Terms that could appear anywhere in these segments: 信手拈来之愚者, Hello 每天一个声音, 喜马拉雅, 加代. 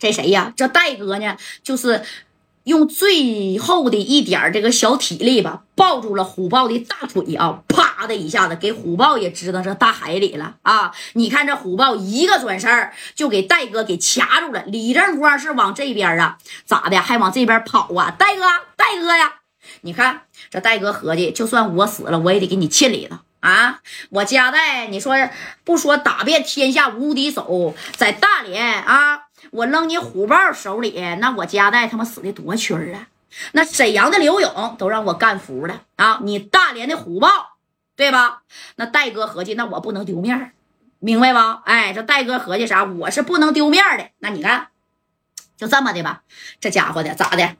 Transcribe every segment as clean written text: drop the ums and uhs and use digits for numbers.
这谁呀？这戴哥呢，就是用最后的一点这个小体力吧，抱住了虎豹的大腿啊，啪的一下子给虎豹也支到这大海里了啊！你看这虎豹一个转身就给戴哥给掐住了，李正光是往这边啊，咋的还往这边跑啊？戴哥，戴哥呀！你看这戴哥合计，就算我死了，我也得给你欠礼了。啊！我家代，你说不说打遍天下无敌手，在大连啊，我扔你虎豹手里，那我家代他妈死的多屈啊！那沈阳的刘勇都让我干服了啊！你大连的虎豹，对吧？那戴哥合计，那我不能丢面，明白吧？哎，这戴哥合计啥？我是不能丢面的。那你看，就这么的吧，这家伙的咋的？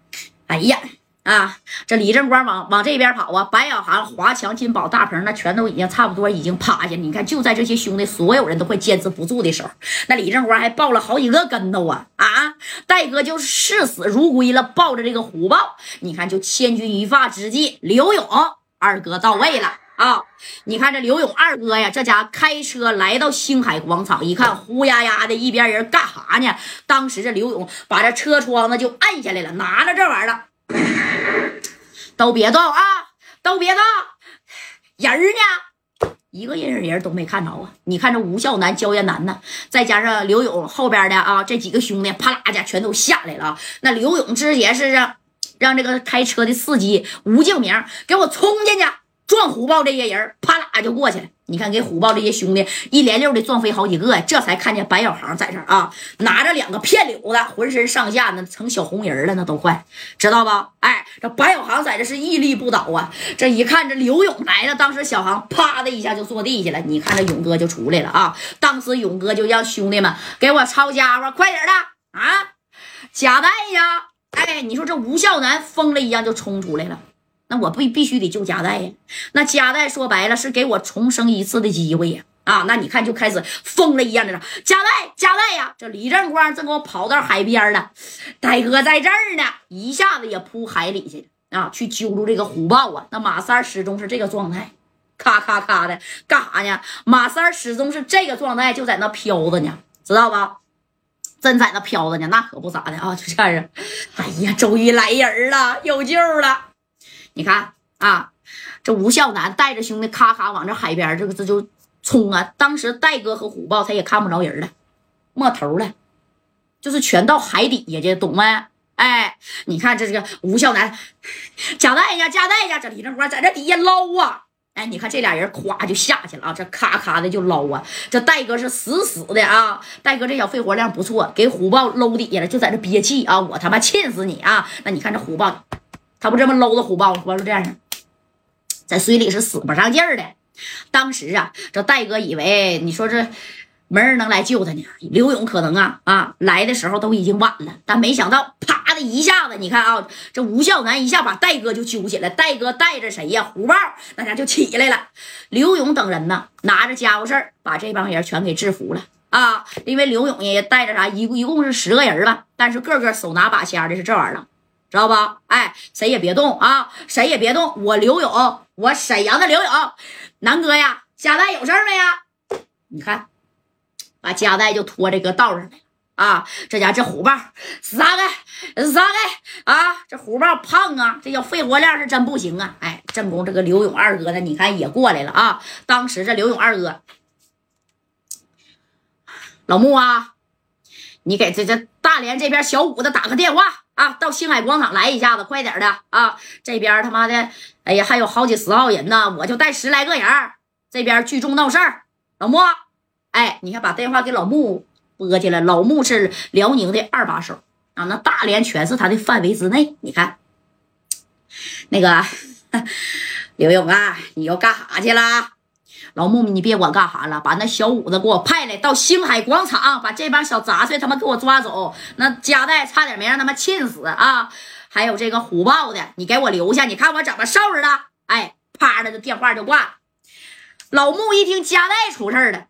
哎呀！啊，这李正光往这边跑啊，白小航、华强、金宝、大鹏那全都已经差不多已经趴下。你看，就在这些兄弟所有人都快坚持不住的时候，那李正光还抱了好几个跟头啊！啊，戴哥就视死如归了，抱着这个虎豹。你看，就千钧一发之际，刘勇二哥到位了啊！你看这刘勇二哥呀，这家开车来到星海广场，一看呼呀呀的一边人干啥呢？当时这刘勇把这车窗子就按下来了，拿着这玩意儿了。都别动啊！都别动，人呢？一个人都没看着啊！你看这吴孝南、焦彦南呢，再加上刘勇后边的啊，这几个兄弟啪啦家全都下来了啊！那刘勇之前是让这个开车的司机吴敬明给我冲进去，撞虎豹这些人，啪啦就过去了。你看给虎豹这些兄弟一连溜的撞飞好几个，这才看见白小航在这儿啊，拿着两个片柳子，浑身上下呢成小红人了，那都快知道吧？哎，这白小航在这是屹立不倒啊！这一看这刘勇来了，当时小航啪的一下就坐地下了。你看这勇哥就出来了啊！当时勇哥就让兄弟们给我抄家伙，快点的啊！贾带呀！哎，你说这吴孝南疯了一样就冲出来了。那我必须得救家代呀！那家代说白了是给我重生一次的机会呀！啊，那你看就开始疯了一样的了，家代家代呀！这李正光正给我跑到海边了，戴哥在这儿呢，一下子也扑海里去了啊，去揪住这个虎豹啊！那马三始终是这个状态，咔咔咔的干啥呢？马三始终是这个状态，就在那飘着呢，知道吧？真在那飘着呢，那可不咋的啊！就这样，哎呀，终于来人了，有救了！你看啊，这吴孝南带着兄弟咔咔往这海边这就冲啊！当时戴哥和虎豹他也看不着人了，没头了，就是全到海底下去，懂没？哎，你看这个吴孝南，贾带呀，贾带呀，这李正光在这底下捞啊！哎，你看这俩人咵就下去了啊，这咔咔的就捞啊！这戴哥是死死的啊，戴哥这小肺活量不错，给虎豹搂底下了，就在这憋气啊！我他妈欠死你啊！那你看这虎豹。他不这么搂着虎豹，虎豹就这样，在水里是死不上劲儿的。当时啊，这戴哥以为你说这没人能来救他呢，刘勇可能啊来的时候都已经晚了，但没想到啪的一下子，你看啊，这吴孝南一下把戴哥就揪起来，戴哥带着谁呀？虎豹那家就起来了。刘勇等人呢，拿着家伙事儿把这帮人全给制服了。啊，因为刘勇也带着啥，一共是10个人吧，但是个个手拿把掐的是这玩意儿。知道吧？哎，谁也别动啊！谁也别动！我刘勇，我沈阳的刘勇，南哥呀，家代有事儿没呀？你看，把家代就拖这个道上来了啊！这家这虎豹撒开啊！这虎豹胖啊，这叫肺活量是真不行啊！哎，正宫这个刘勇二哥呢，你看也过来了啊！当时这刘勇二哥，老穆啊，你给这大连这边小五子打个电话。啊，到星海广场来一下子，快点的啊！这边他妈的，哎呀，还有好几10号人呢，我就带10来个人。这边聚众闹事儿，老穆，哎，你看把电话给老穆拨去了。老穆是辽宁的2把手啊，那大连全是他的范围之内。你看，那个刘勇啊，你又干啥去了？老穆，你别管干啥了，把那小五子给我派来，到星海广场，把这帮小杂碎他们给我抓走。那家代差点没让他们浸死啊！还有这个虎豹的，你给我留下，你看我怎么收拾的？哎，啪的，这电话就挂了。老穆一听家代出事了，